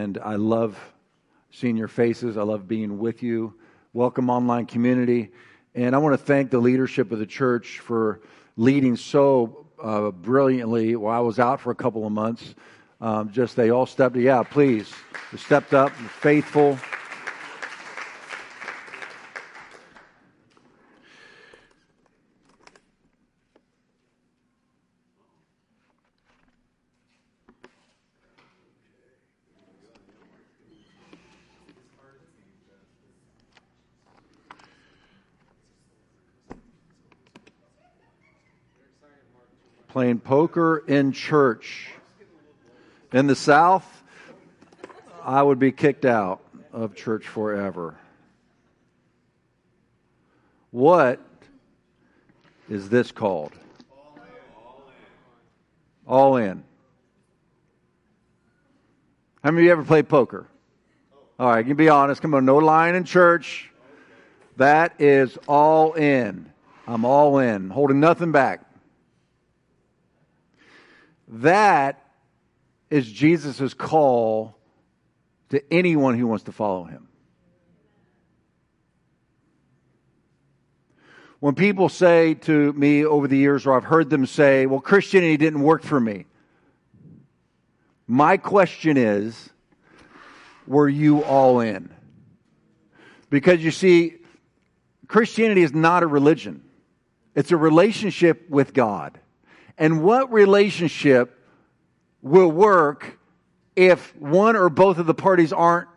And I love seeing your faces. I love being with you. Welcome, online community. And I want to thank the leadership of the church for leading so brilliantly while I was out for a couple of months. They all stepped up. Yeah, please. They stepped up, faithful. Playing poker in church. In the South, I would be kicked out of church forever. What is this called? All in. How many of you ever played poker? All right, you can be honest. Come on, no lying in church. That is all in. I'm all in, holding nothing back. That is Jesus' call to anyone who wants to follow him. When people say to me over the years, or I've heard them say, well, Christianity didn't work for me. My question is, were you all in? Because you see, Christianity is not a religion. It's a relationship with God. And what relationship will work if one or both of the parties aren't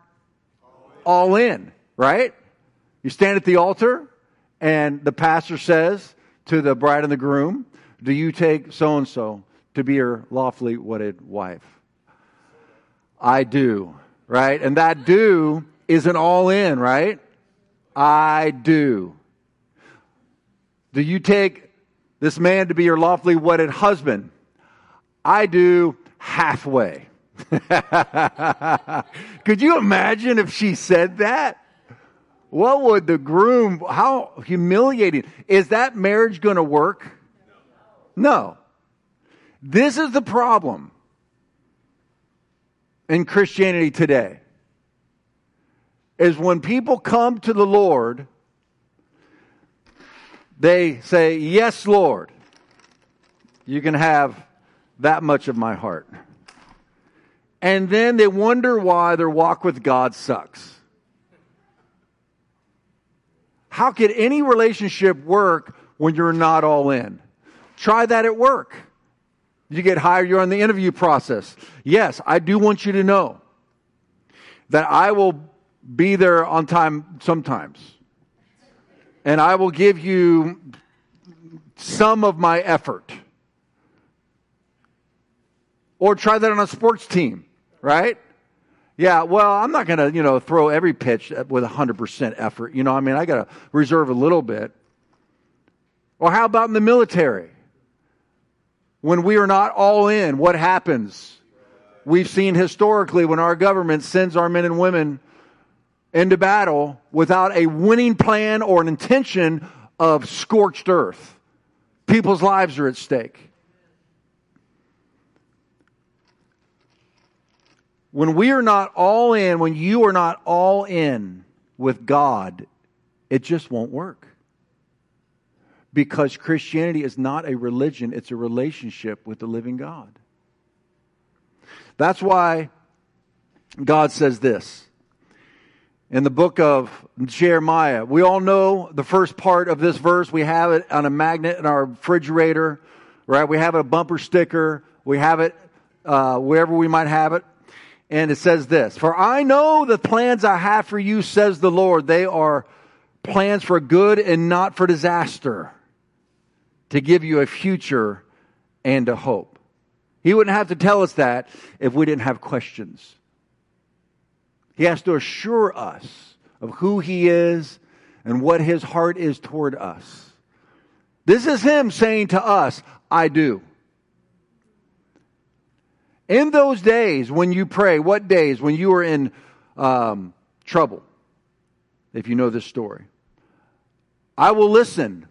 all in, right? You stand at the altar and the pastor says to the bride and the groom, do you take so-and-so to be your lawfully wedded wife? I do, right? And that do is an all in, right? I do. Do you take this man to be your lawfully wedded husband? I do halfway. Could you imagine if she said that? What would the groom, how humiliating. Is that marriage going to work? No. This is the problem in Christianity today. Is when people come to the Lord, they say, yes, Lord, you can have that much of my heart. And then they wonder why their walk with God sucks. How could any relationship work when you're not all in? Try that at work. You get hired, you're on the interview process. Yes, I do want you to know that I will be there on time sometimes. And I will give you some of my effort. Or try that on a sports team, right? Yeah, well, I'm not going to, throw every pitch with 100% effort. I got to reserve a little bit. Or how about in the military? When we are not all in, what happens? We've seen historically when our government sends our men and women into battle without a winning plan or an intention of scorched earth. People's lives are at stake. When we are not all in, when you are not all in with God, it just won't work. Because Christianity is not a religion, it's a relationship with the living God. That's why God says this. In the book of Jeremiah, we all know the first part of this verse. We have it on a magnet in our refrigerator, right? We have a bumper sticker. We have it wherever we might have it. And it says this, for I know the plans I have for you, says the Lord. They are plans for good and not for disaster, to give you a future and a hope. He wouldn't have to tell us that if we didn't have questions. He has to assure us of who he is and what his heart is toward us. This is him saying to us, I do. In those days when you pray, what days? When you are in trouble, if you know this story. I will listen.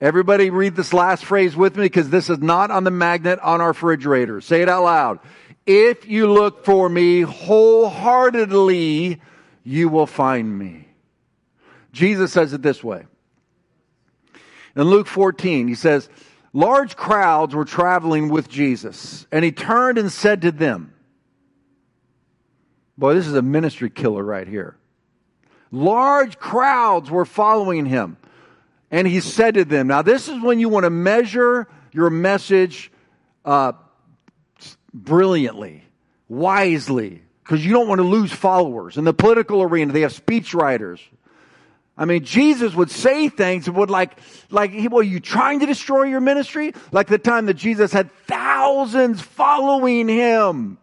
Everybody read this last phrase with me because this is not on the magnet on our refrigerator. Say it out loud. If you look for me wholeheartedly, you will find me. Jesus says it this way. In Luke 14, he says, large crowds were traveling with Jesus, and he turned and said to them, boy, this is a ministry killer right here. Large crowds were following him, and he said to them, now this is when you want to measure your message brilliantly, wisely, because you don't want to lose followers. In the political arena, they have speech writers. I mean, Jesus would say things that would were you trying to destroy your ministry? Like the time that Jesus had thousands following him.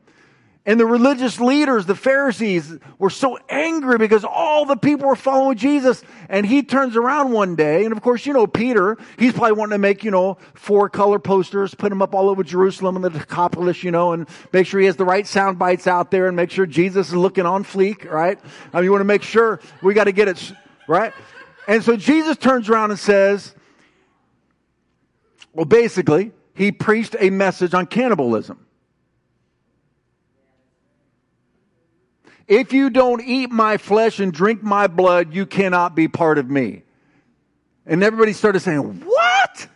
And the religious leaders, the Pharisees, were so angry because all the people were following Jesus. And he turns around one day, and of course, you know, Peter, he's probably wanting to make, you know, 4-color posters, put them up all over Jerusalem and the Decapolis, you know, and make sure he has the right sound bites out there and make sure Jesus is looking on fleek, right? I mean, you want to make sure we got to get it, right? And so Jesus turns around and says, well, basically, he preached a message on cannibalism. If you don't eat my flesh and drink my blood, you cannot be part of me. And everybody started saying, what?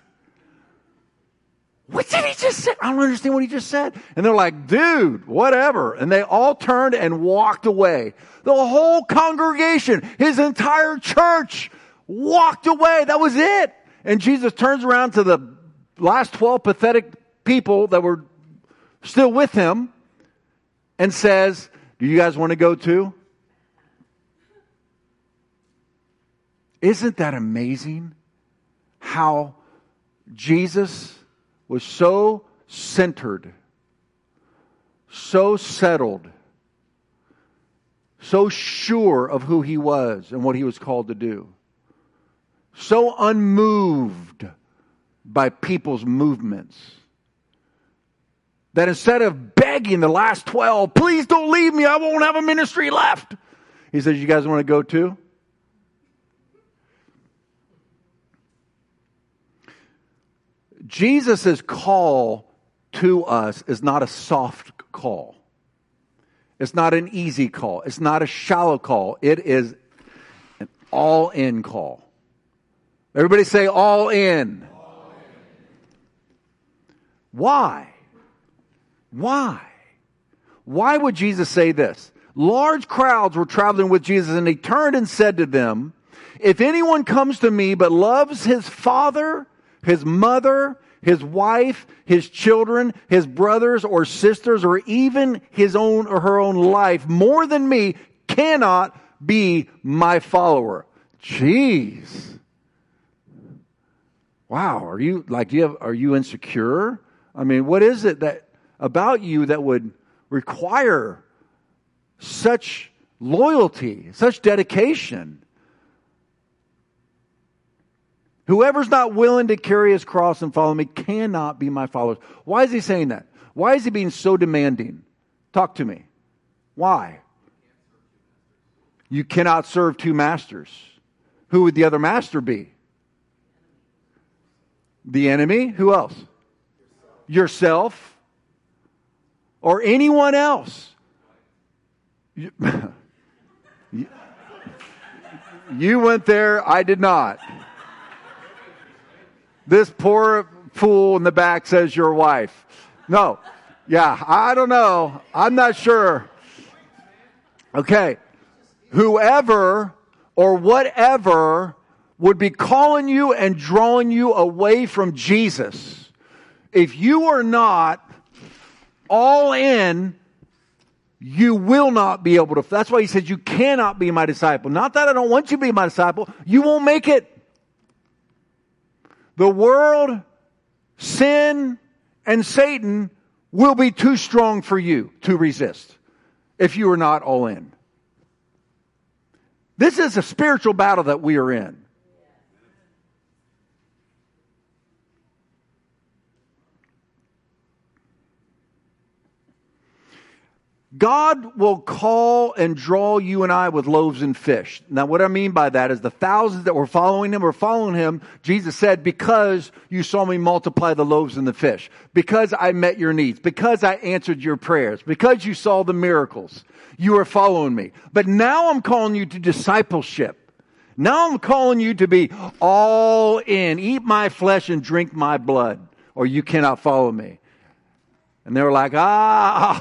What did he just say? I don't understand what he just said. And they're like, dude, whatever. And they all turned and walked away. The whole congregation, his entire church walked away. That was it. And Jesus turns around to the last 12 pathetic people that were still with him and says, do you guys want to go too? Isn't that amazing how Jesus was so centered, so settled, so sure of who he was and what he was called to do, so unmoved by people's movements, that instead of begging the last 12, please don't leave me, I won't have a ministry left, he says, you guys want to go too? Jesus' call to us is not a soft call. It's not an easy call. It's not a shallow call. It is an all-in call. Everybody say all in. All in. Why? Why? Why would Jesus say this? Large crowds were traveling with Jesus, and he turned and said to them, if anyone comes to me but loves his father, his mother, his wife, his children, his brothers or sisters, or even his own or her own life more than me, cannot be my follower. Jeez. Wow, are you insecure? I mean, what is it that about you that would require such loyalty, such dedication? Whoever's not willing to carry his cross and follow me cannot be my followers. Why is he saying that? Why is he being so demanding? Talk to me. Why? You cannot serve two masters. Who would the other master be? The enemy? Who else? Yourself. Or anyone else. You went there, I did not. This poor fool in the back says your wife. No. Yeah, I don't know. I'm not sure. Okay. Whoever or whatever would be calling you and drawing you away from Jesus, if you are not all in, you will not be able to. That's why he says you cannot be my disciple. Not that I don't want you to be my disciple. You won't make it. The world, sin, and Satan will be too strong for you to resist if you are not all in. This is a spiritual battle that we are in. God will call and draw you and I with loaves and fish. Now, what I mean by that is the thousands that were following him Jesus said, because you saw me multiply the loaves and the fish, because I met your needs, because I answered your prayers, because you saw the miracles, you were following me. But now I'm calling you to discipleship. Now I'm calling you to be all in. Eat my flesh and drink my blood, or you cannot follow me. And they were like, Well,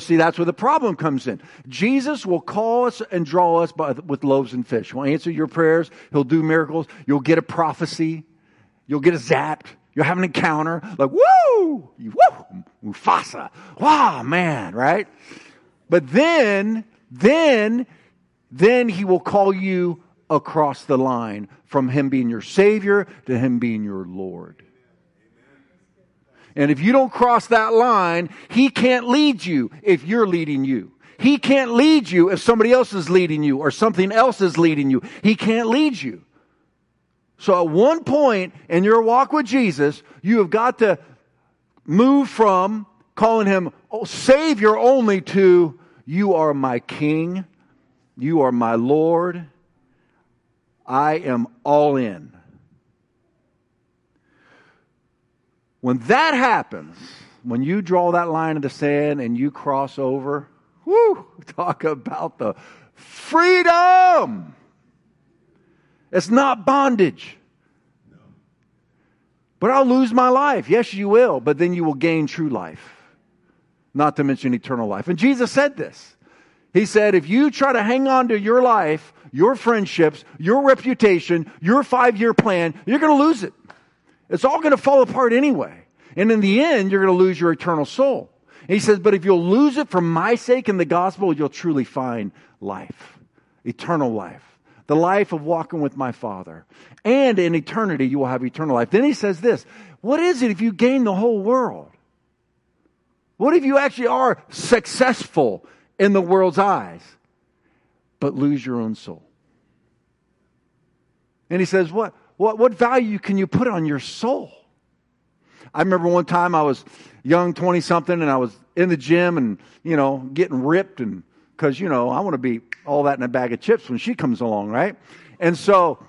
see, that's where the problem comes in. Jesus will call us and draw us with loaves and fish. He'll answer your prayers. He'll do miracles. You'll get a prophecy. You'll get a zap. You'll have an encounter. Like, woo! Woo! Mufasa. Wow, man, right? But then he will call you across the line from him being your Savior to him being your Lord. And if you don't cross that line, he can't lead you if you're leading you. He can't lead you if somebody else is leading you or something else is leading you. He can't lead you. So at one point in your walk with Jesus, you have got to move from calling him Savior only to you are my King, you are my Lord, I am all in. When that happens, when you draw that line in the sand and you cross over, whoo, talk about the freedom. It's not bondage. No. But I'll lose my life. Yes, you will. But then you will gain true life, not to mention eternal life. And Jesus said this. He said, if you try to hang on to your life, your friendships, your reputation, your 5-year plan, you're going to lose it. It's all going to fall apart anyway. And in the end, you're going to lose your eternal soul. And he says, but if you'll lose it for my sake and the gospel, you'll truly find life, eternal life, the life of walking with my Father. And in eternity, you will have eternal life. Then he says this, what is it if you gain the whole world? What if you actually are successful in the world's eyes, but lose your own soul? And he says, What value can you put on your soul? I remember one time I was young, 20-something, and I was in the gym and, getting ripped and because, I want to be all that in a bag of chips when she comes along, right? And so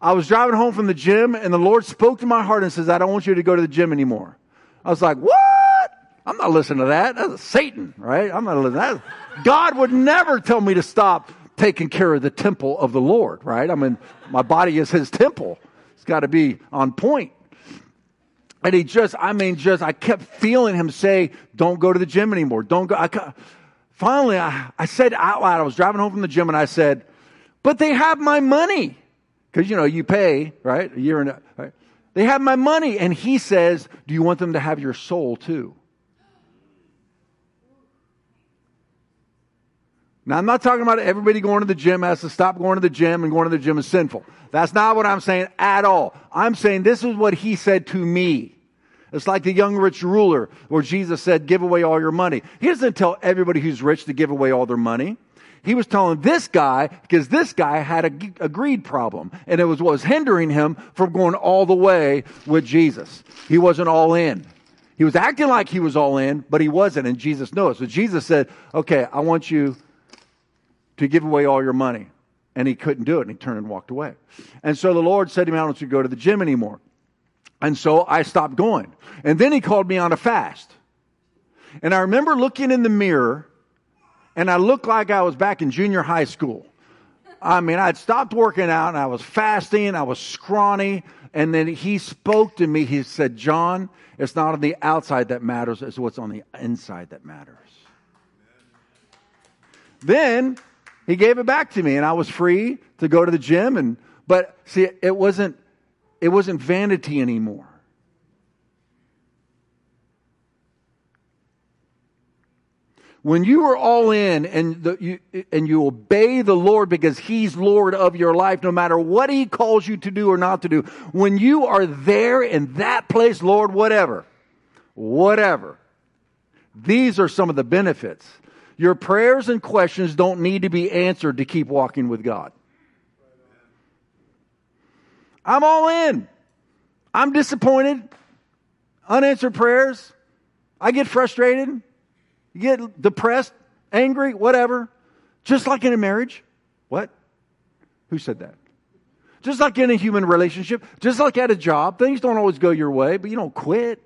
I was driving home from the gym, and the Lord spoke to my heart and says, I don't want you to go to the gym anymore. I was like, what? I'm not listening to that. That's Satan, right? I'm not listening to that. God would never tell me to stop taking care of the temple of the Lord, right? I mean, my body is his temple. It's got to be on point. And I kept feeling him say, don't go to the gym anymore. Don't go. Finally, I said out loud, I was driving home from the gym and I said, but they have my money. Because, you pay, right? Right? They have my money. And he says, do you want them to have your soul too? Now, I'm not talking about everybody going to the gym has to stop going to the gym and going to the gym is sinful. That's not what I'm saying at all. I'm saying this is what he said to me. It's like the young rich ruler where Jesus said, give away all your money. He doesn't tell everybody who's rich to give away all their money. He was telling this guy because this guy had a greed problem. And it was what was hindering him from going all the way with Jesus. He wasn't all in. He was acting like he was all in, but he wasn't. And Jesus knows. So Jesus said, okay, I want you to give away all your money. And he couldn't do it. And he turned and walked away. And so the Lord said to me, I don't want you to go to the gym anymore. And so I stopped going. And then he called me on a fast. And I remember looking in the mirror. And I looked like I was back in junior high school. I mean, I'd stopped working out. And I was fasting. I was scrawny. And then he spoke to me. He said, John, it's not on the outside that matters. It's what's on the inside that matters. Then he gave it back to me, and I was free to go to the gym. But see, it wasn't vanity anymore. When you are all in and you obey the Lord because He's Lord of your life, no matter what He calls you to do or not to do. When you are there in that place, Lord, whatever. These are some of the benefits. Your prayers and questions don't need to be answered to keep walking with God. I'm all in. I'm disappointed. Unanswered prayers. I get frustrated. You get depressed, angry, whatever. Just like in a marriage. What? Who said that? Just like in a human relationship, just like at a job, things don't always go your way, but you don't quit.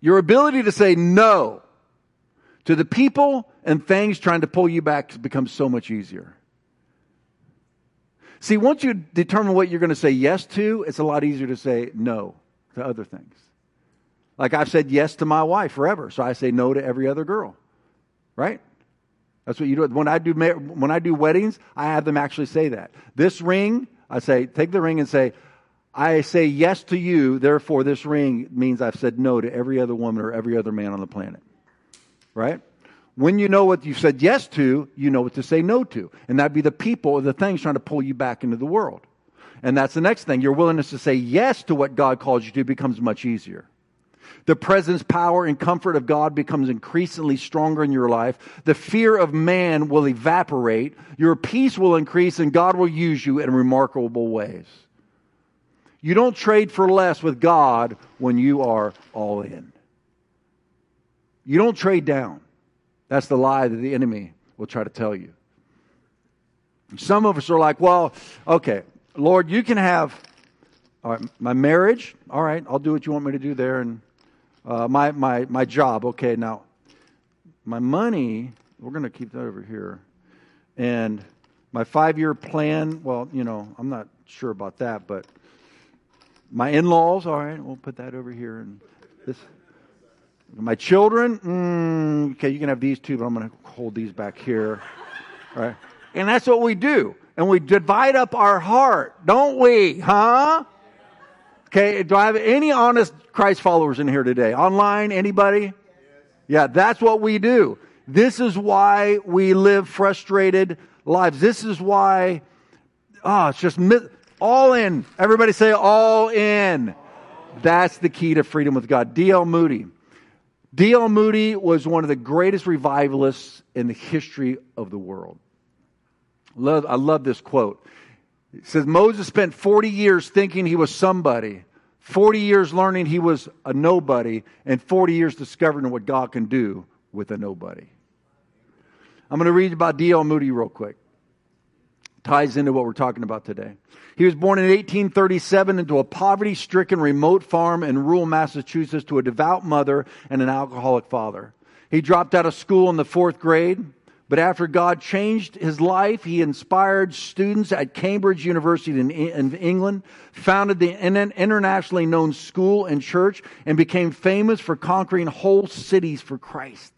Your ability to say no to the people and things trying to pull you back becomes so much easier. See, once you determine what you're going to say yes to, it's a lot easier to say no to other things. Like I've said yes to my wife forever, so I say no to every other girl, right? That's what you do. When I do weddings, I have them actually say that. This ring, I say, take the ring and say, I say yes to you, therefore this ring means I've said no to every other woman or every other man on the planet, right? When you know what you've said yes to, you know what to say no to. And that'd be the people or the things trying to pull you back into the world. And that's the next thing. Your willingness to say yes to what God calls you to becomes much easier. The presence, power, and comfort of God becomes increasingly stronger in your life. The fear of man will evaporate. Your peace will increase, and God will use you in remarkable ways. You don't trade for less with God when you are all in. You don't trade down. That's the lie that the enemy will try to tell you. Some of us are like, well, okay, Lord, you can have all right, my marriage. All right, I'll do what you want me to do there. And my job. Okay, now, my money, we're going to keep that over here. And my 5-year plan, well, you know, I'm not sure about that, but my in-laws, all right, we'll put that over here. And this, my children, okay, you can have these two, but I'm going to hold these back here. All right, and that's what we do. And we divide up our heart, don't we? Huh? Okay, do I have any honest Christ followers in here today? Online, anybody? Yeah, that's what we do. This is why we live frustrated lives. This is why, it's just all in. Everybody say all in. That's the key to freedom with God. D.L. Moody. D.L. Moody was one of the greatest revivalists in the history of the world. I love this quote. It says, Moses spent 40 years thinking he was somebody, 40 years learning he was a nobody, and 40 years discovering what God can do with a nobody. I'm going to read about D.L. Moody real quick. Ties into what we're talking about today. He was born in 1837 into a poverty-stricken remote farm in rural Massachusetts to a devout mother and an alcoholic father. He dropped out of school in the 4th grade. But after God changed his life, he inspired students at Cambridge University in England, founded the internationally known school and church, and became famous for conquering whole cities for Christ.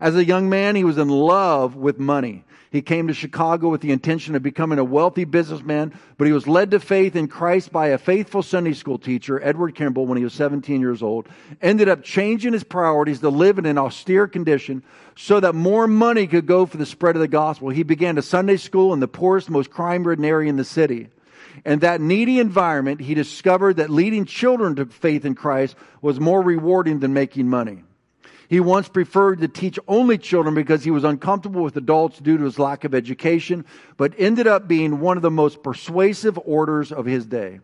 As a young man, he was in love with money. He came to Chicago with the intention of becoming a wealthy businessman, but he was led to faith in Christ by a faithful Sunday school teacher, Edward Kimball, when he was 17 years old, ended up changing his priorities to live in an austere condition so that more money could go for the spread of the gospel. He began a Sunday school in the poorest, most crime-ridden area in the city. In that needy environment, he discovered that leading children to faith in Christ was more rewarding than making money. He once preferred to teach only children because he was uncomfortable with adults due to his lack of education, but ended up being one of the most persuasive orators of his day.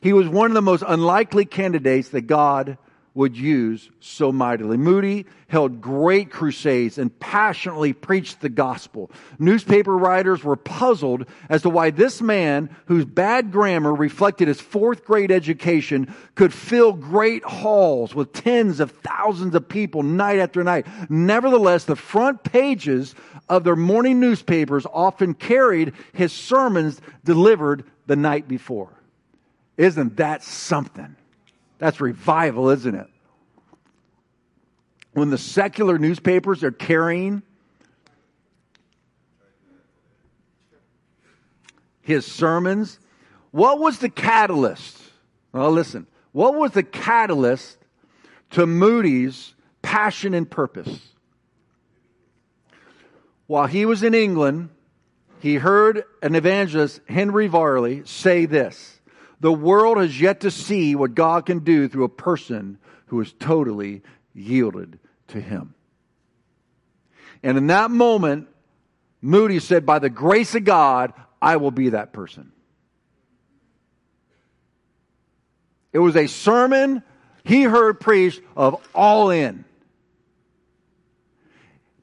He was one of the most unlikely candidates that God would use so mightily. Moody held great crusades and passionately preached the gospel. Newspaper writers were puzzled as to why this man, whose bad grammar reflected his 4th grade education, could fill great halls with tens of thousands of people night after night. Nevertheless, the front pages of their morning newspapers often carried his sermons delivered the night before. Isn't that something? That's revival, isn't it? When the secular newspapers are carrying his sermons, what was the catalyst? Well, listen. What was the catalyst to Moody's passion and purpose? While he was in England, he heard an evangelist, Henry Varley, say this. The world has yet to see what God can do through a person who is totally yielded to Him. And in that moment, Moody said, by the grace of God, I will be that person. It was a sermon he heard preached of all in.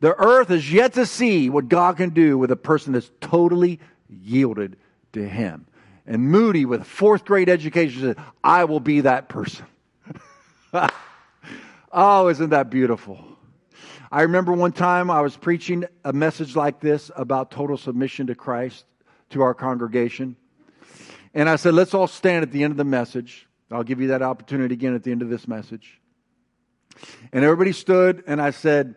The earth is yet to see what God can do with a person that's totally yielded to Him. And Moody, with fourth grade education, said, I will be that person. Oh, isn't that beautiful? I remember one time I was preaching a message like this about total submission to Christ to our congregation. And I said, let's all stand at the end of the message. I'll give you that opportunity again at the end of this message. And everybody stood, and I said,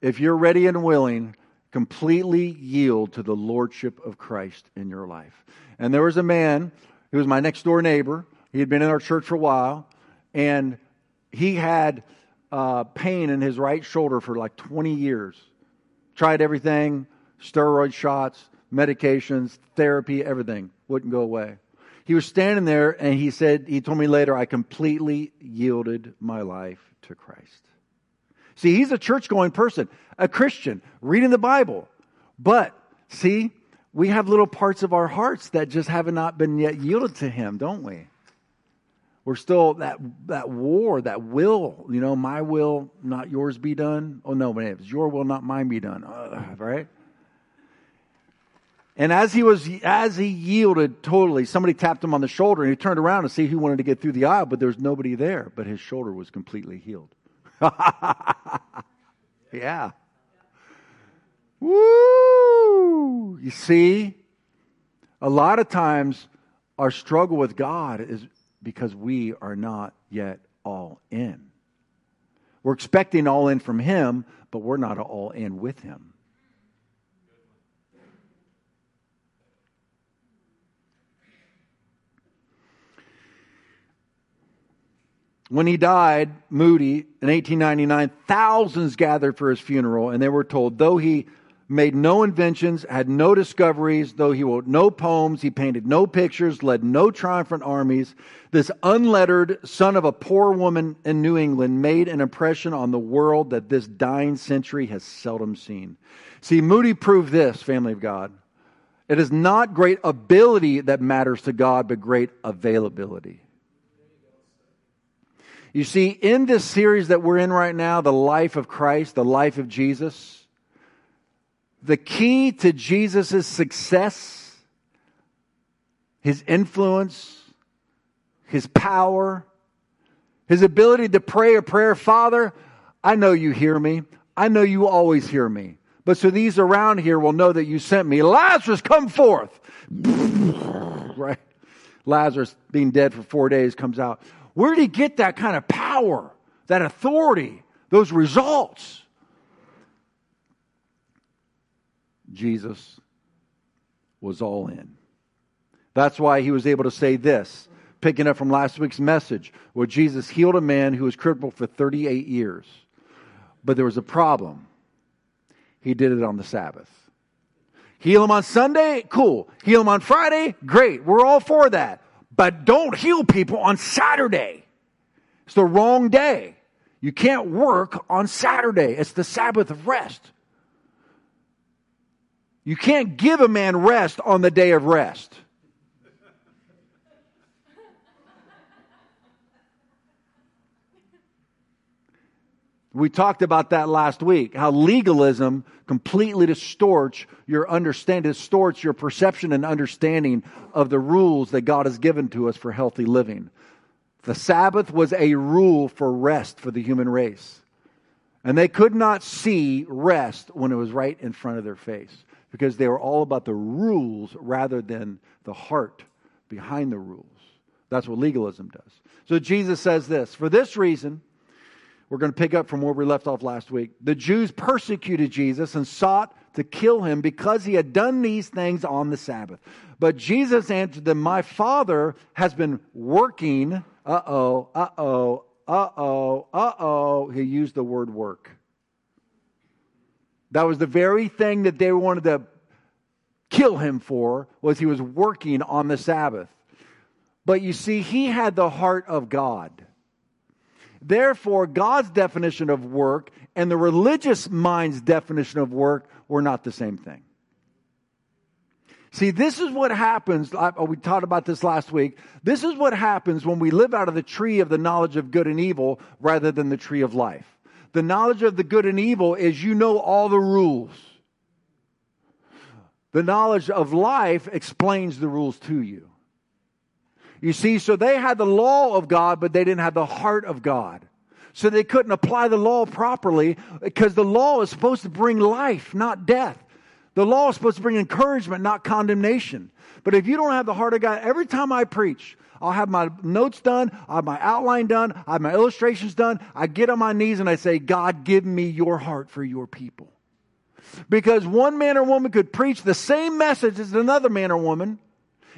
if you're ready and willing, completely yield to the lordship of Christ in your life. And there was a man who was my next door neighbor. He had been in our church for a while, and he had pain in his right shoulder for like 20 years. Tried everything, steroid shots, medications, therapy, everything. Wouldn't go away. He was standing there, and he said, he told me later, I completely yielded my life to Christ. See, he's a church-going person, a Christian, reading the Bible. But, see, we have little parts of our hearts that just have not been yet yielded to Him, don't we? We're still that war, that will, you know, my will, not yours be done. Oh, no, but it's your will, not mine be done. Right? And as he yielded totally, somebody tapped him on the shoulder, and he turned around to see who wanted to get through the aisle, but there was nobody there. But his shoulder was completely healed. Yeah. Woo! You see, a lot of times our struggle with God is because we are not yet all in. We're expecting all in from Him, but we're not all in with Him. When he died, Moody, in 1899, thousands gathered for his funeral, and they were told, though he made no inventions, had no discoveries, though he wrote no poems, he painted no pictures, led no triumphant armies, this unlettered son of a poor woman in New England made an impression on the world that this dying century has seldom seen. See, Moody proved this, family of God. It is not great ability that matters to God, but great availability. You see, in this series that we're in right now, the life of Christ, the life of Jesus, the key to Jesus' success, His influence, His power, His ability to pray a prayer, Father, I know you hear me. I know you always hear me. But so these around here will know that you sent me. Lazarus, come forth. Right? Lazarus, being dead for 4 days, comes out. Where did he get that kind of power, that authority, those results? Jesus was all in. That's why he was able to say this, picking up from last week's message, where Jesus healed a man who was crippled for 38 years. But there was a problem. He did it on the Sabbath. Heal him on Sunday? Cool. Heal him on Friday? Great. We're all for that. But don't heal people on Saturday. It's the wrong day. You can't work on Saturday. It's the Sabbath of rest. You can't give a man rest on the day of rest. We talked about that last week, how legalism completely distorts your understanding, distorts your perception and understanding of the rules that God has given to us for healthy living. The Sabbath was a rule for rest for the human race. And they could not see rest when it was right in front of their face because they were all about the rules rather than the heart behind the rules. That's what legalism does. So Jesus says this, for this reason, we're going to pick up from where we left off last week. The Jews persecuted Jesus and sought to kill him because he had done these things on the Sabbath. But Jesus answered them, my Father has been working. He used the word work. That was the very thing that they wanted to kill him for, was he was working on the Sabbath. But you see, he had the heart of God. Therefore, God's definition of work and the religious mind's definition of work were not the same thing. See, this is what happens. We taught about this last week. This is what happens when we live out of the tree of the knowledge of good and evil rather than the tree of life. The knowledge of the good and evil is you know all the rules. The knowledge of life explains the rules to you. You see, so they had the law of God, but they didn't have the heart of God. So they couldn't apply the law properly because the law is supposed to bring life, not death. The law is supposed to bring encouragement, not condemnation. But if you don't have the heart of God, every time I preach, I'll have my notes done, I'll have my outline done, I'll have my illustrations done. I get on my knees and I say, God, give me your heart for your people. Because one man or woman could preach the same message as another man or woman.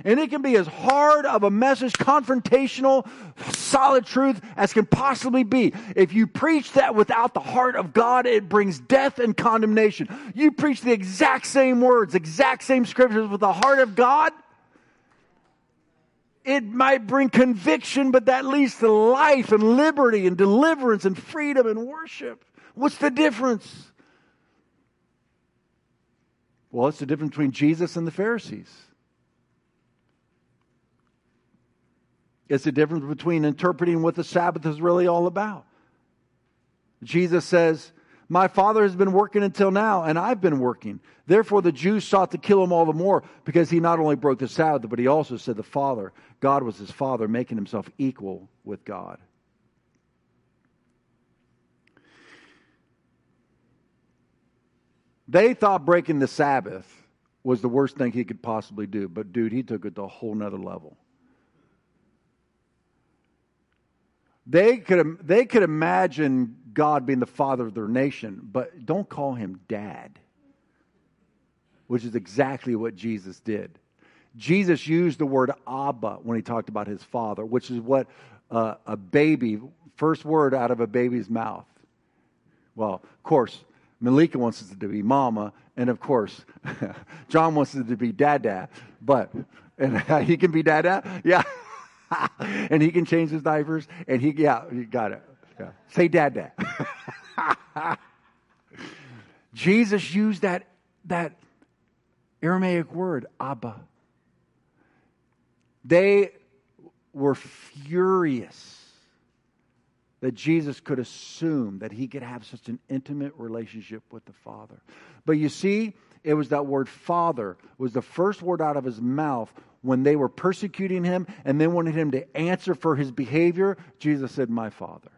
And it can be as hard of a message, confrontational, solid truth as can possibly be. If you preach that without the heart of God, it brings death and condemnation. You preach the exact same words, exact same scriptures with the heart of God, it might bring conviction, but that leads to life and liberty and deliverance and freedom and worship. What's the difference? Well, it's the difference between Jesus and the Pharisees. It's the difference between interpreting what the Sabbath is really all about. Jesus says, my Father has been working until now, and I've been working. Therefore, the Jews sought to kill him all the more, because he not only broke the Sabbath, but he also said the Father. God was his Father, making himself equal with God. They thought breaking the Sabbath was the worst thing he could possibly do, but dude, he took it to a whole nother level. They could imagine God being the father of their nation, but don't call him dad, which is exactly what Jesus did. Jesus used the word Abba when he talked about his father, which is what a baby, first word out of a baby's mouth. Well, of course, Malika wants it to be mama, and of course, John wants it to be dada, and he can be dada, yeah. And he can change his diapers. And you got it. Yeah. Say dad. Jesus used that Aramaic word, Abba. They were furious that Jesus could assume that he could have such an intimate relationship with the Father. But you see, it was that word Father was the first word out of his mouth when they were persecuting him and they wanted him to answer for his behavior. Jesus said, my Father.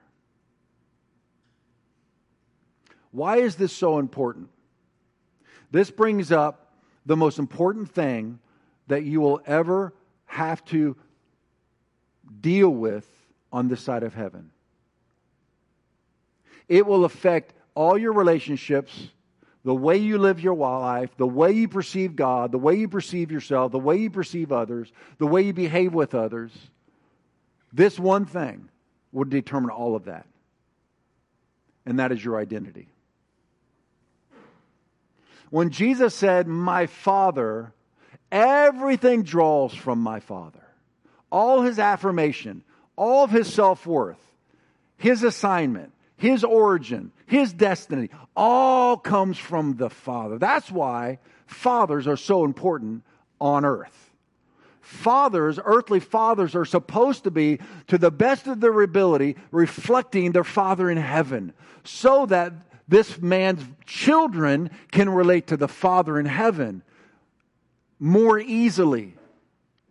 Why is this so important? This brings up the most important thing that you will ever have to deal with on this side of heaven. It will affect all your relationships, the way you live your life, the way you perceive God, the way you perceive yourself, the way you perceive others, the way you behave with others. This one thing will determine all of that. And that is your identity. When Jesus said, my Father, everything draws from my Father. All his affirmation, all of his self-worth, his assignment, his origin, his destiny, all comes from the Father. That's why fathers are so important on earth. Fathers, earthly fathers, are supposed to be, to the best of their ability, reflecting their Father in heaven, so that this man's children can relate to the Father in heaven more easily,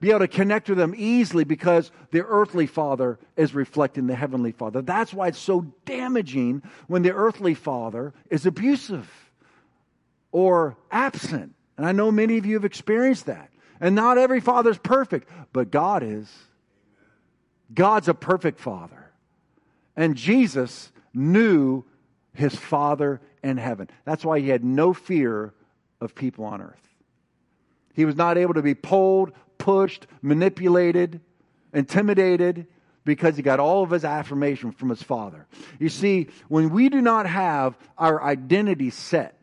be able to connect to them easily because the earthly father is reflecting the heavenly father. That's why it's so damaging when the earthly father is abusive or absent. And I know many of you have experienced that. And not every father is perfect, but God is. God's a perfect father. And Jesus knew his Father in heaven. That's why he had no fear of people on earth. He was not able to be pulled, pushed, manipulated, intimidated, because he got all of his affirmation from his Father. You see, when we do not have our identity set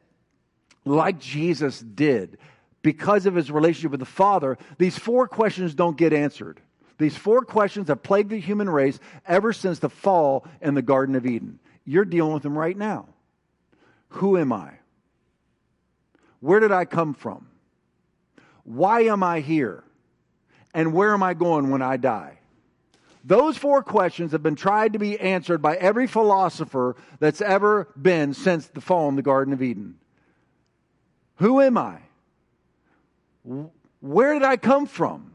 like Jesus did because of his relationship with the Father, these four questions don't get answered. These four questions have plagued the human race ever since the fall in the Garden of Eden. You're dealing with them right now. Who am I? Where did I come from? why am I here? And where am I going when I die? Those four questions have been tried to be answered by every philosopher that's ever been since the fall in the Garden of Eden. Who am I? Where did I come from?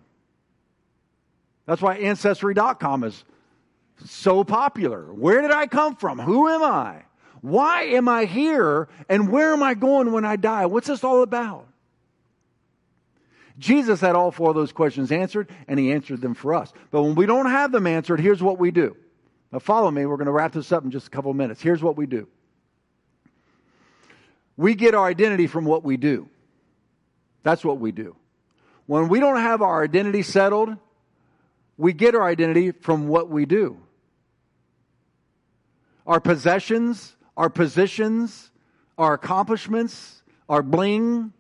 That's why Ancestry.com is so popular. Where did I come from? Who am I? Why am I here? And where am I going when I die? What's this all about? Jesus had all four of those questions answered, and He answered them for us. But when we don't have them answered, here's what we do. Now follow me. We're going to wrap this up in just a couple of minutes. Here's what we do. We get our identity from what we do. That's what we do. When we don't have our identity settled, we get our identity from what we do. Our possessions, our positions, our accomplishments, our bling,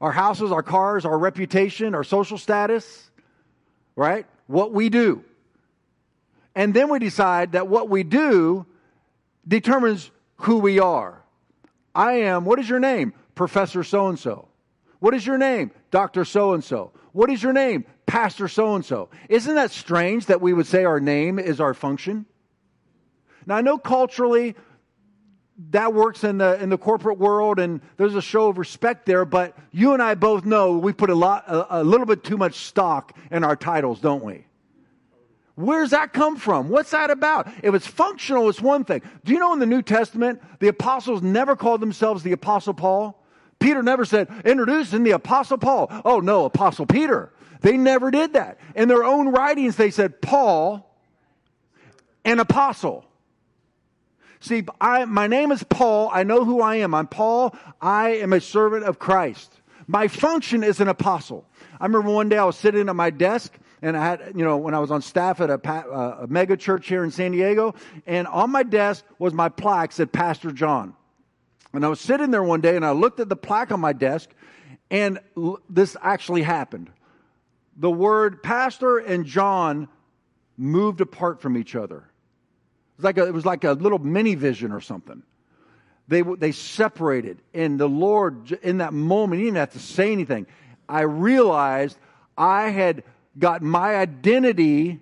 our houses, our cars, our reputation, our social status, right? What we do. And then we decide that what we do determines who we are. I am, what is your name? Professor so-and-so. What is your name? Dr. so-and-so. What is your name? Pastor so-and-so. Isn't that strange that we would say our name is our function? Now, I know culturally that works in the corporate world, and there's a show of respect there, but you and I both know we put a little bit too much stock in our titles, don't we? Where's that come from? What's that about? If it's functional, it's one thing. Do you know in the New Testament, the apostles never called themselves the Apostle Paul? Peter never said, introducing the Apostle Paul. Oh, no, Apostle Peter. They never did that. In their own writings, they said, Paul, an apostle. See, my name is Paul. I know who I am. I'm Paul. I am a servant of Christ. My function is an apostle. I remember one day I was sitting at my desk, and I had, when I was on staff at a mega church here in San Diego, and on my desk was my plaque said Pastor John. And I was sitting there one day, and I looked at the plaque on my desk, and this actually happened. The word Pastor and John moved apart from each other. It was like a little mini vision or something. They separated, and the Lord, in that moment, He didn't have to say anything. I realized I had got my identity,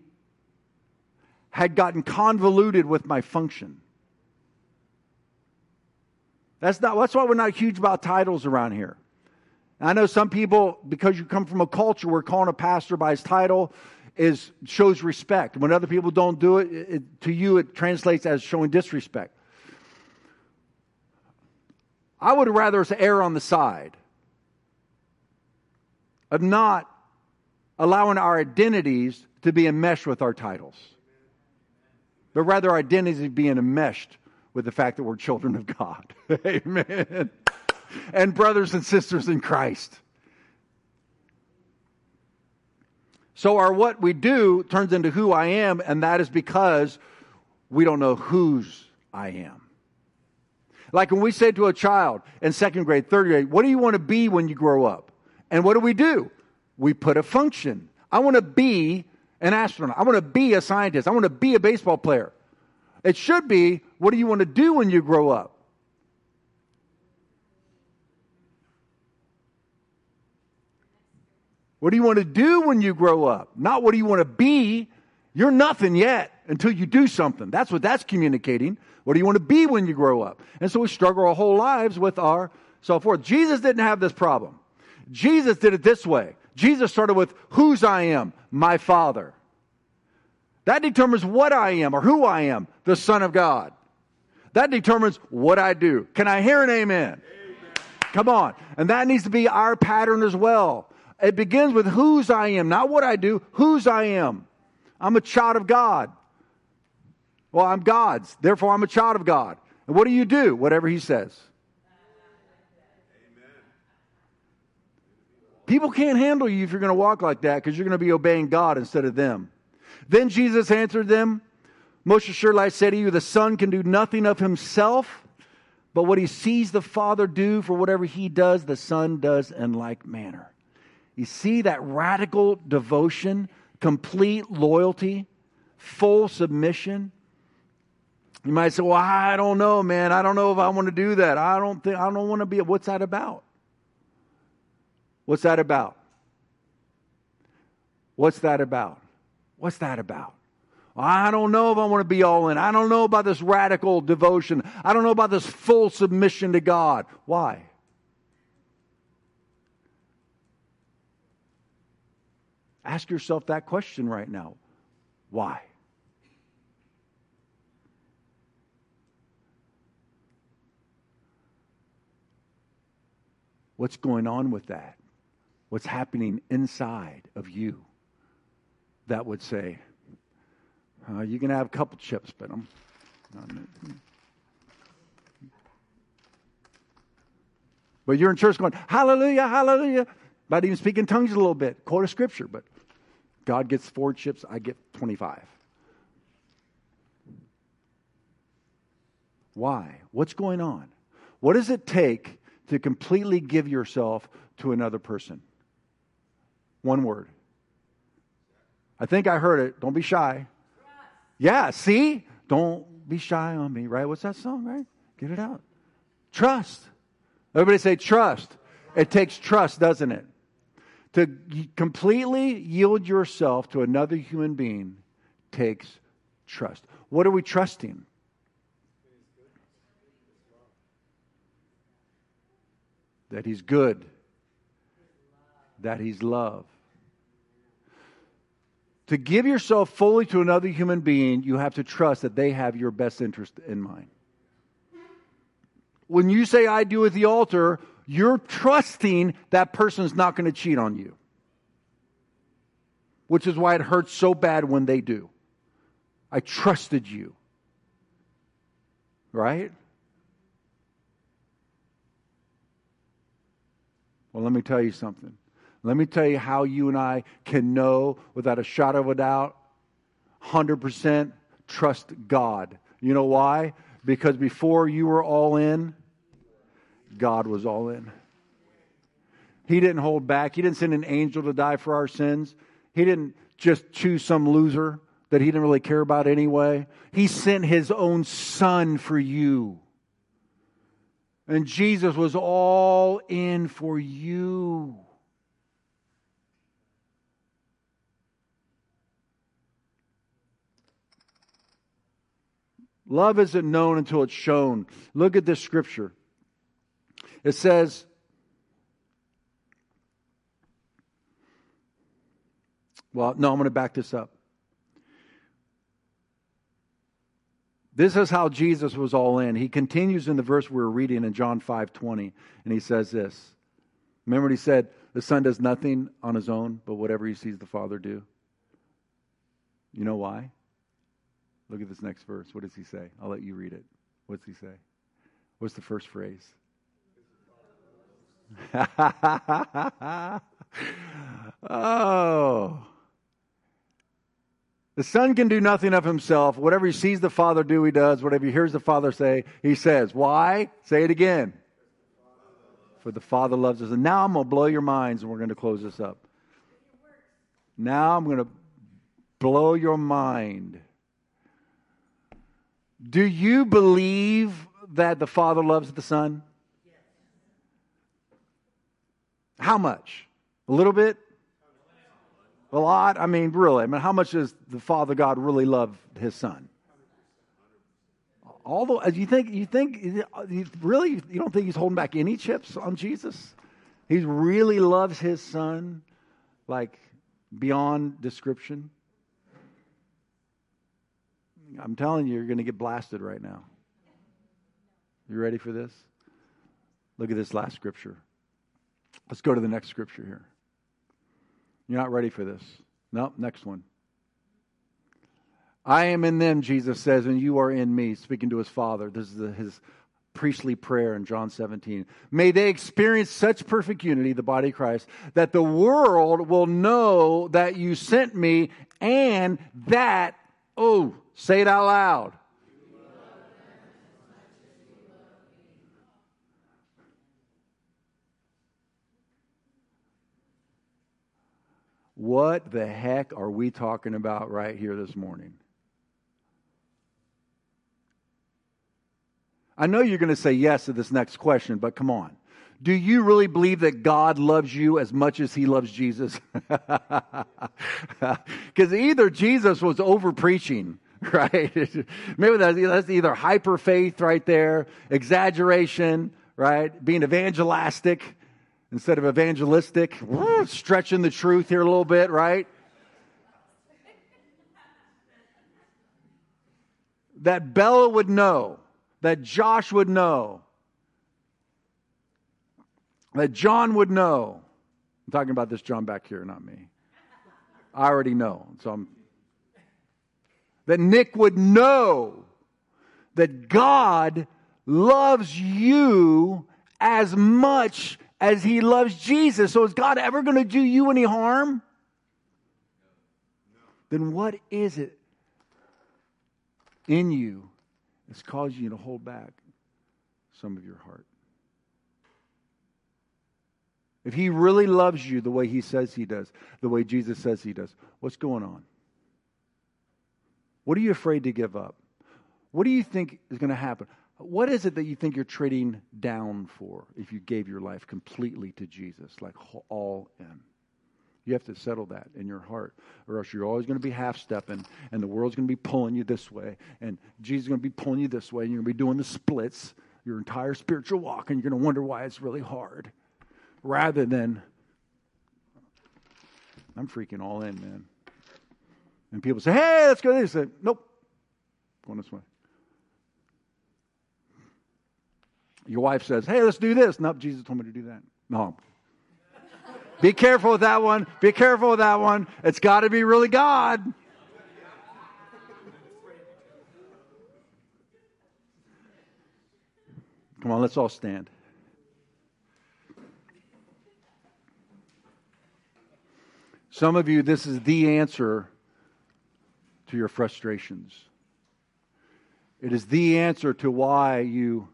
had gotten convoluted with my function. That's why we're not huge about titles around here. And I know some people, because you come from a culture where calling a pastor by his title shows respect. When other people don't do it, to you it translates as showing disrespect. I would rather err on the side of not allowing our identities to be enmeshed with our titles, but rather our identities being enmeshed with the fact that we're children of God. Amen. And brothers and sisters in Christ. So our what we do turns into who I am, and that is because we don't know whose I am. Like when we say to a child in second grade, third grade, what do you want to be when you grow up? And what do? We put a function. I want to be an astronaut. I want to be a scientist. I want to be a baseball player. It should be, what do you want to do when you grow up? What do you want to do when you grow up? Not what do you want to be. You're nothing yet until you do something. That's what that's communicating. What do you want to be when you grow up? And so we struggle our whole lives with our self-worth. Jesus didn't have this problem. Jesus did it this way. Jesus started with, whose I am? My Father. That determines what I am or who I am, the Son of God. That determines what I do. Can I hear an amen? Amen. Come on. And that needs to be our pattern as well. It begins with whose I am, not what I do, whose I am. I'm a child of God. Well, I'm God's, therefore I'm a child of God. And what do you do? Whatever He says. Amen. People can't handle you if you're going to walk like that, because you're going to be obeying God instead of them. Then Jesus answered them, most assuredly I say to you, the Son can do nothing of Himself, but what He sees the Father do, for whatever He does, the Son does in like manner. You see that radical devotion, complete loyalty, full submission? You might say, well, I don't know, man. I don't know if I want to do that. I don't want to be. What's that about? What's that about? What's that about? What's that about? I don't know if I want to be all in. I don't know about this radical devotion. I don't know about this full submission to God. Why? Ask yourself that question right now. Why? What's going on with that? What's happening inside of you that would say, you can have a couple chips, but I'm not. But you're in church going, hallelujah, hallelujah. About even speaking tongues a little bit. Quote a scripture, but God gets 4 chips, I get 25. Why? What's going on? What does it take to completely give yourself to another person? One word. I think I heard it. Don't be shy. Yeah, see? Don't be shy on me, right? What's that song, right? Get it out. Trust. Everybody say trust. It takes trust, doesn't it? To completely yield yourself to another human being takes trust. What are we trusting? That He's good. That He's love. To give yourself fully to another human being, you have to trust that they have your best interest in mind. When you say, I do at the altar, you're trusting that person's not going to cheat on you. Which is why it hurts so bad when they do. I trusted you. Right? Well, let me tell you something. Let me tell you how you and I can know without a shadow of a doubt, 100% trust God. You know why? Because before you were all in, God was all in. He didn't hold back. He didn't send an angel to die for our sins. He didn't just choose some loser that He didn't really care about anyway. He sent His own Son for you. And Jesus was all in for you. Love isn't known until it's shown. Look at this scripture. It says, well, no, I'm going to back this up. This is how Jesus was all in. He continues in the verse we were reading in John 5:20, and He says this. Remember what He said, the Son does nothing on His own, but whatever He sees the Father do. You know why? Look at this next verse. What does He say? I'll let you read it. What does He say? What's the first phrase? Oh. The Son can do nothing of Himself. Whatever He sees the Father do, He does. Whatever He hears the Father say, He says. Why? Say it again. For the Father loves us. And now I'm going to blow your minds, and we're going to close this up. Now I'm going to blow your mind. Do you believe that the Father loves the Son? How much? A little bit? A lot? I mean, really. I mean, how much does the Father God really love His Son? Although, you think, really? You don't think He's holding back any chips on Jesus? He really loves His Son, like, beyond description? I'm telling you, you're going to get blasted right now. You ready for this? Look at this last scripture. Let's go to the next scripture here. You're not ready for this. Nope, next one. I am in them, Jesus says, and you are in me, speaking to His Father. This is His priestly prayer in John 17. May they experience such perfect unity, the body of Christ, that the world will know that you sent me and that, oh, say it out loud. What the heck are we talking about right here this morning? I know you're going to say yes to this next question, but come on. Do you really believe that God loves you as much as he loves Jesus? Because either Jesus was over-preaching, right? Maybe that's either hyper-faith right there, exaggeration, right? Being evangelistic instead of evangelistic, stretching the truth here a little bit, right? That Bella would know, that Josh would know, that John would know. I'm talking about this John back here, not me. I already know. That Nick would know that God loves you as much as he loves Jesus. So is God ever going to do you any harm? Then what is it in you that's causing you to hold back some of your heart? If he really loves you the way he says he does, the way Jesus says he does, what's going on? What are you afraid to give up? What do you think is going to happen? What is it that you think you're trading down for if you gave your life completely to Jesus, like all in? You have to settle that in your heart, or else you're always going to be half-stepping, and the world's going to be pulling you this way, and Jesus is going to be pulling you this way, and you're going to be doing the splits your entire spiritual walk, and you're going to wonder why it's really hard. Rather than, I'm freaking all in, man. And people say, hey, let's go this way. Nope. Going this way. Your wife says, hey, let's do this. Nope, Jesus told me to do that. No. Be careful with that one. Be careful with that one. It's got to be really God. Come on, let's all stand. Some of you, this is the answer to your frustrations. It is the answer to why you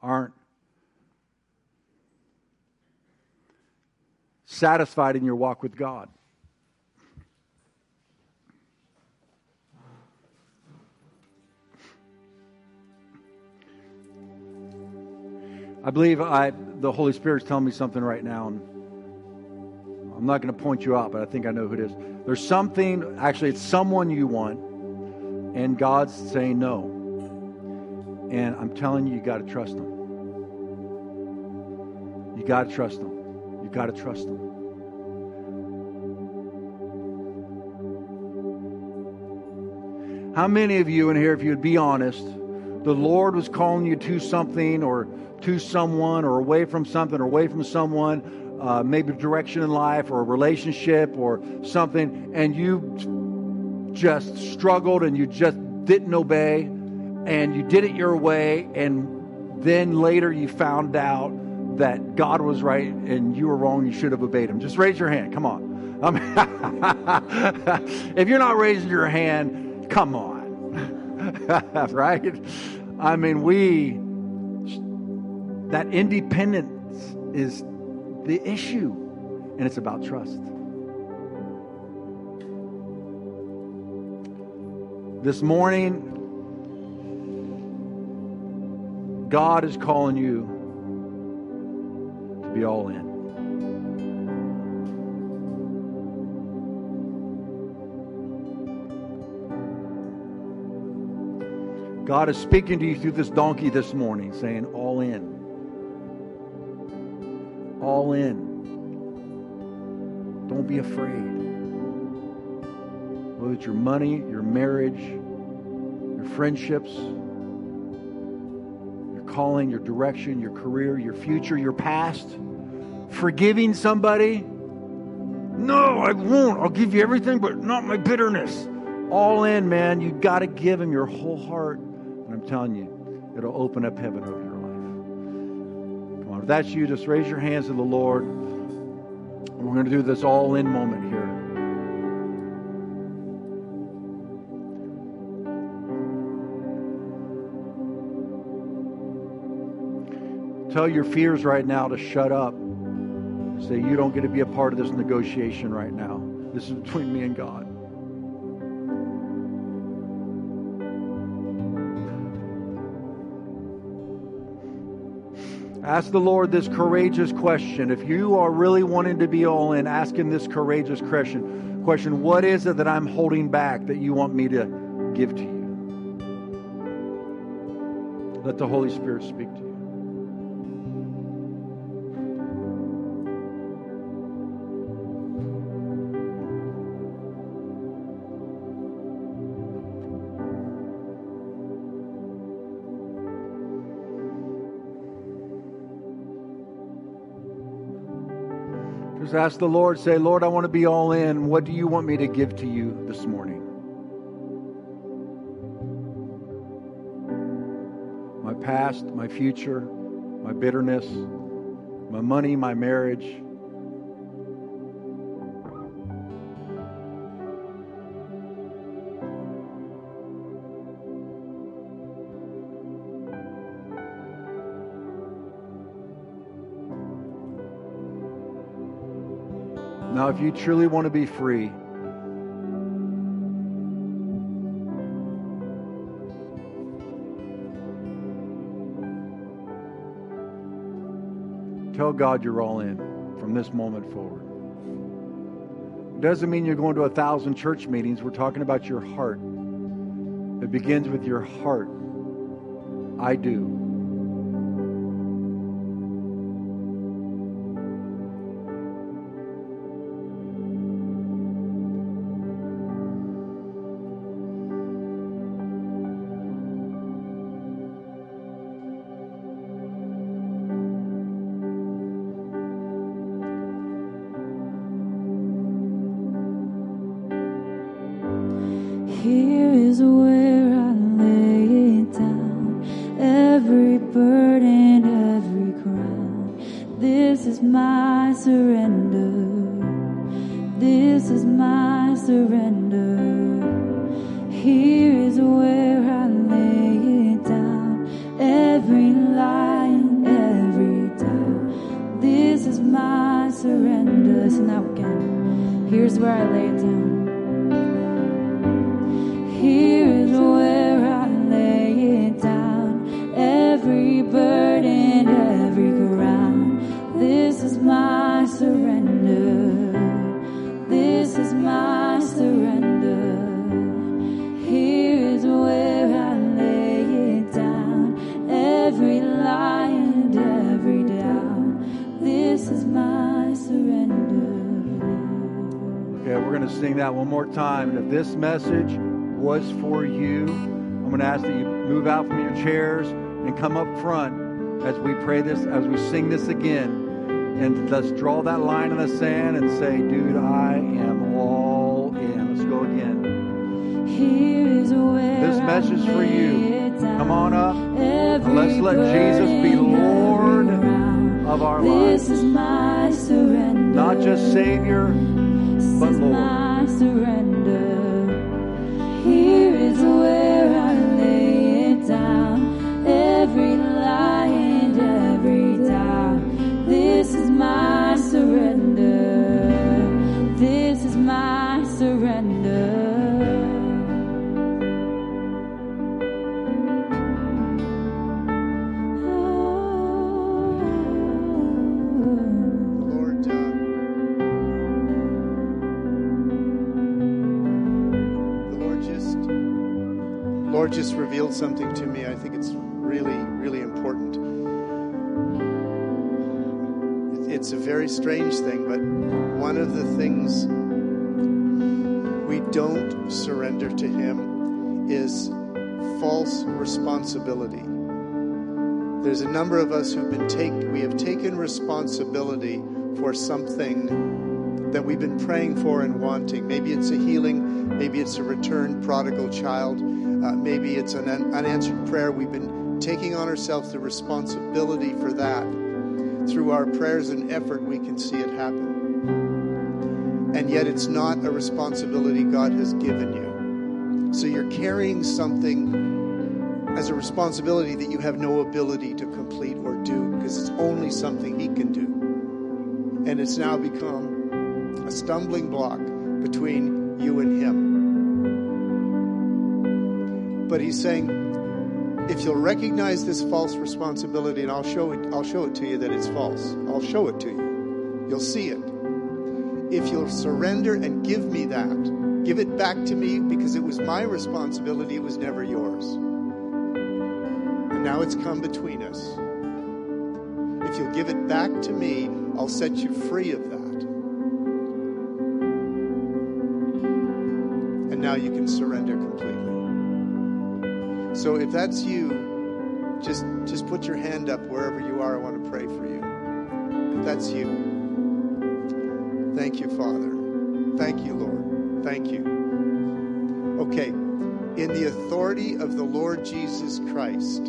aren't satisfied in your walk with God. I believe the Holy Spirit's telling me something right now, and I'm not going to point you out, but I think I know who it is. There's something, actually it's someone you want, and God's saying no. And I'm telling you, you got to trust Him. You got to trust Him. You got to trust Him. How many of you in here, if you would be honest, the Lord was calling you to something or to someone or away from something or away from someone, maybe direction in life or a relationship or something, and you just struggled and you just didn't obey and you did it your way, and then later you found out that God was right and you were wrong, you should have obeyed Him? Just raise your hand. Come on. If you're not raising your hand, come on. Right? I mean, that independence is the issue, and it's about trust. This morning, God is calling you to be all in. God is speaking to you through this donkey this morning, saying, all in. All in. Don't be afraid. Whether it's your money, your marriage, your friendships, your calling, your direction, your career, your future, your past, forgiving somebody. No, I won't. I'll give you everything, but not my bitterness. All in, man. You got to give Him your whole heart. And I'm telling you, it'll open up heaven over you. If that's you, just raise your hands to the Lord. We're going to do this all-in moment here. Tell your fears right now to shut up. Say, you don't get to be a part of this negotiation right now. This is between me and God. Ask the Lord this courageous question. If you are really wanting to be all in, ask Him this courageous question. What is it that I'm holding back that you want me to give to you? Let the Holy Spirit speak to you. Ask the Lord, say, Lord, I want to be all in. What do you want me to give to you this morning? My past, my future, my bitterness, my money, my marriage. Now, if you truly want to be free, tell God you're all in from this moment forward. It doesn't mean you're going to 1,000 church meetings. We're talking about your heart. It begins with your heart. I do. Time. And if this message was for you, I'm going to ask that you move out from your chairs and come up front as we pray this, as we sing this again. And let's draw that line in the sand and say, dude, I am all in. Let's go again. This message is for you. Come on up and let's let Jesus be Lord of our lives. Not just Savior, but Lord. Surrender. Here is where I lay it down. Every lie and every doubt. This is my surrender. This is my surrender. Just revealed something to me. I think it's really, really important. It's a very strange thing, but one of the things we don't surrender to Him is false responsibility. There's a number of us who've been we have taken responsibility for something that we've been praying for and wanting. Maybe it's a healing, maybe it's a returned prodigal child. Maybe it's an unanswered prayer. We've been taking on ourselves the responsibility for that. Through our prayers and effort, we can see it happen. And yet it's not a responsibility God has given you. So you're carrying something as a responsibility that you have no ability to complete or do, because it's only something He can do. And it's now become a stumbling block between you and Him. But He's saying, If you'll recognize this false responsibility, and I'll show it to you that it's false. I'll show it to you. You'll see it. If you'll surrender and give me that, give it back to me, because it was my responsibility, it was never yours. And now it's come between us. If you'll give it back to me, I'll set you free of that. And now you can surrender completely. So if that's you, just put your hand up wherever you are. I want to pray for you. If that's you, thank you, Father. Thank you, Lord. Thank you. Okay. In the authority of the Lord Jesus Christ,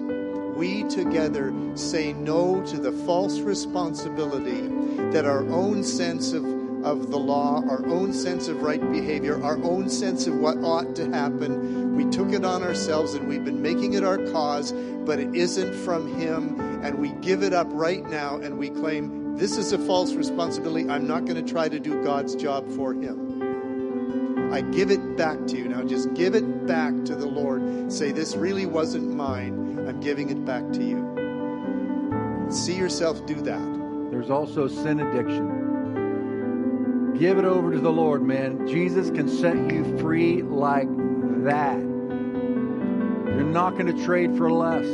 we together say no to the false responsibility that our own sense of the law, our own sense of right behavior, our own sense of what ought to happen. We took it on ourselves and we've been making it our cause, but it isn't from Him, and we give it up right now and we claim, this is a false responsibility. I'm not going to try to do God's job for Him. I give it back to you. Now just give it back to the Lord. Say, this really wasn't mine. I'm giving it back to you. See yourself do that. There's also sin addiction. Give it over to the Lord, man. Jesus can set you free like that. You're not going to trade for less.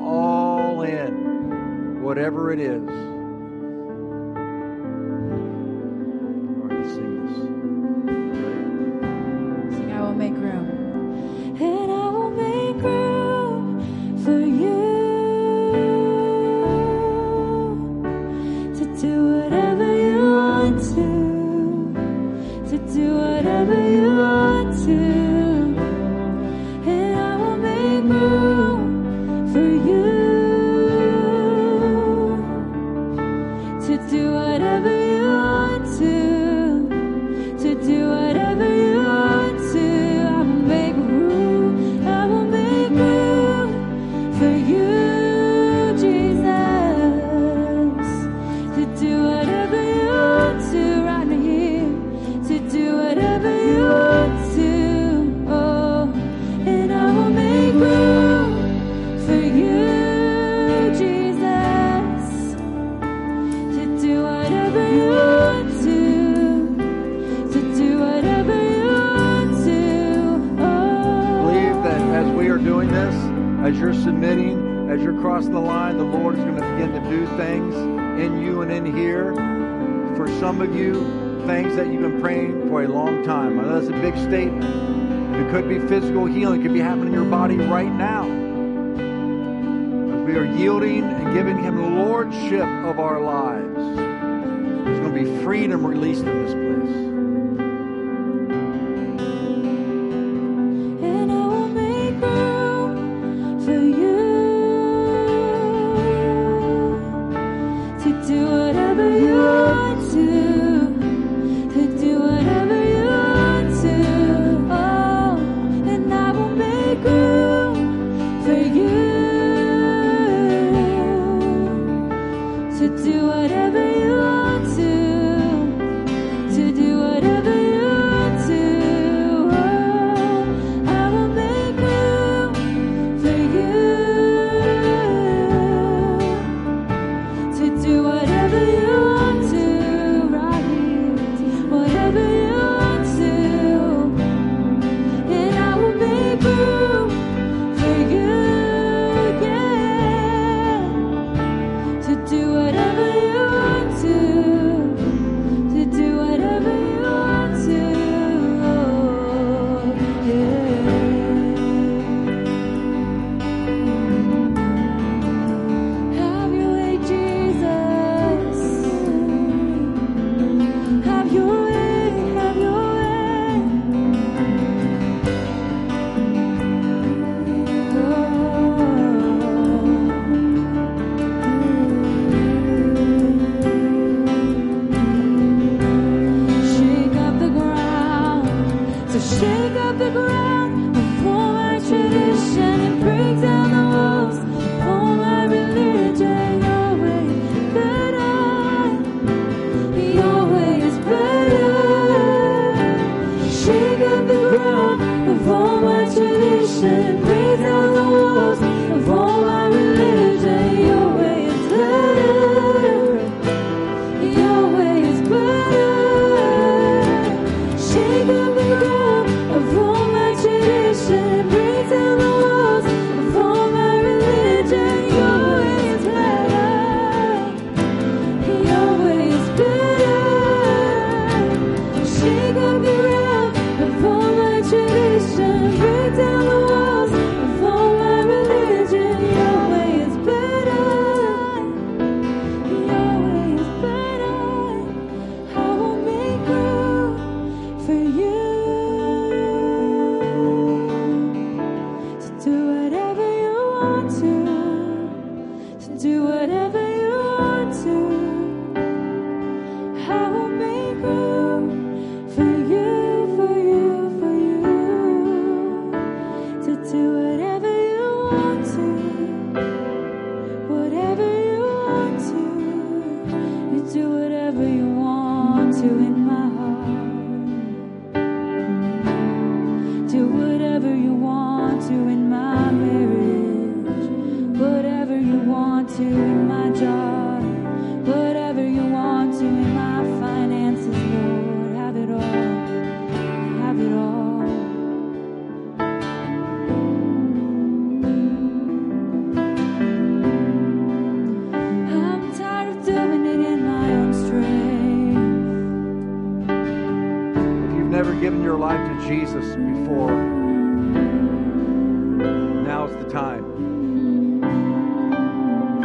All in. Whatever it is. Lord, let's sing this. Sing, I will make room. And I will make room for you to do whatever you want to. Do whatever you want to, and I will make room for you to do whatever you want to do whatever you want to. I will make room, I will make room for you, Jesus, to do whatever you want to. Do whatever you want to, oh, and I will make room for you, Jesus, to do whatever you want to do whatever you want to, oh. Believe that as we are doing this, as you're submitting, as you're crossing the line, the Lord is going to begin to do things in you and in here. For some of you, things that you've been praying for a long time. I know that's a big statement. It could be physical healing. It could be happening in your body right now. As we are yielding and giving Him lordship of our lives, there's going to be freedom released in this place. Do whatever you want to do. to in my job, whatever you want to in my finances, Lord, have it all, have it all. I'm tired of doing it in my own strength. If you've never given your life to Jesus before, now's the time.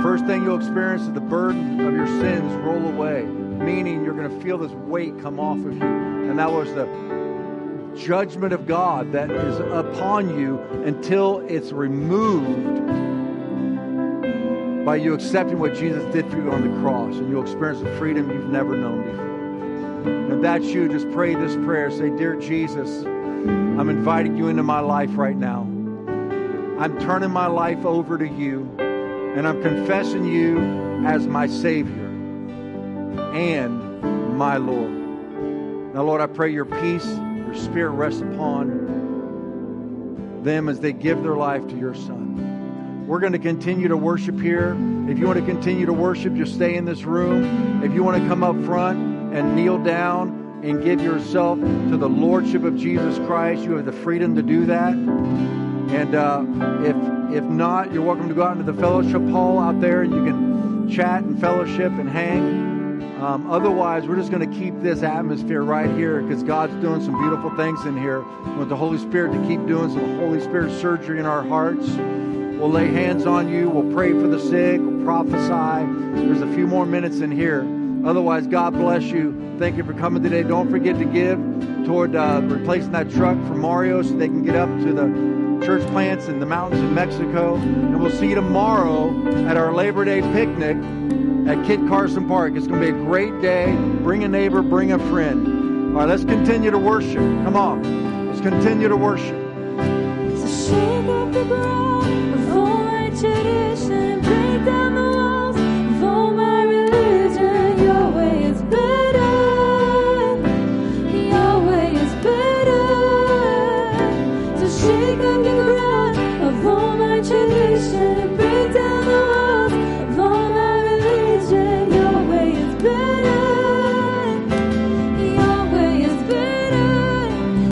First thing you'll experience is the burden of your sins roll away, meaning you're going to feel this weight come off of you. And that was the judgment of God that is upon you until it's removed by you accepting what Jesus did for you on the cross. And you'll experience the freedom you've never known before. And if that's you, just pray this prayer. Say, Dear Jesus, I'm inviting you into my life right now. I'm turning my life over to you. And I'm confessing you as my Savior and my Lord. Now, Lord, I pray your peace, your spirit rests upon them as they give their life to your Son. We're going to continue to worship here. If you want to continue to worship, just stay in this room. If you want to come up front and kneel down and give yourself to the Lordship of Jesus Christ, you have the freedom to do that. And if not, you're welcome to go out into the fellowship hall out there. You can chat and fellowship and hang. Otherwise, we're just going to keep this atmosphere right here because God's doing some beautiful things in here. We want the Holy Spirit to keep doing some Holy Spirit surgery in our hearts. We'll lay hands on you. We'll pray for the sick. We'll prophesy. There's a few more minutes in here. Otherwise, God bless you. Thank you for coming today. Don't forget to give toward replacing that truck for Mario so they can get up to the church plants in the mountains of Mexico. And we'll see you tomorrow at our Labor Day picnic at Kid Carson Park. It's going to be a great day. Bring a neighbor, bring a friend. All right, let's continue to worship. Come on. Let's continue to worship. It's a shake of the ground of all my tradition and break down the walls of all my religion. Your way is better. Your way is better. It's a shake of the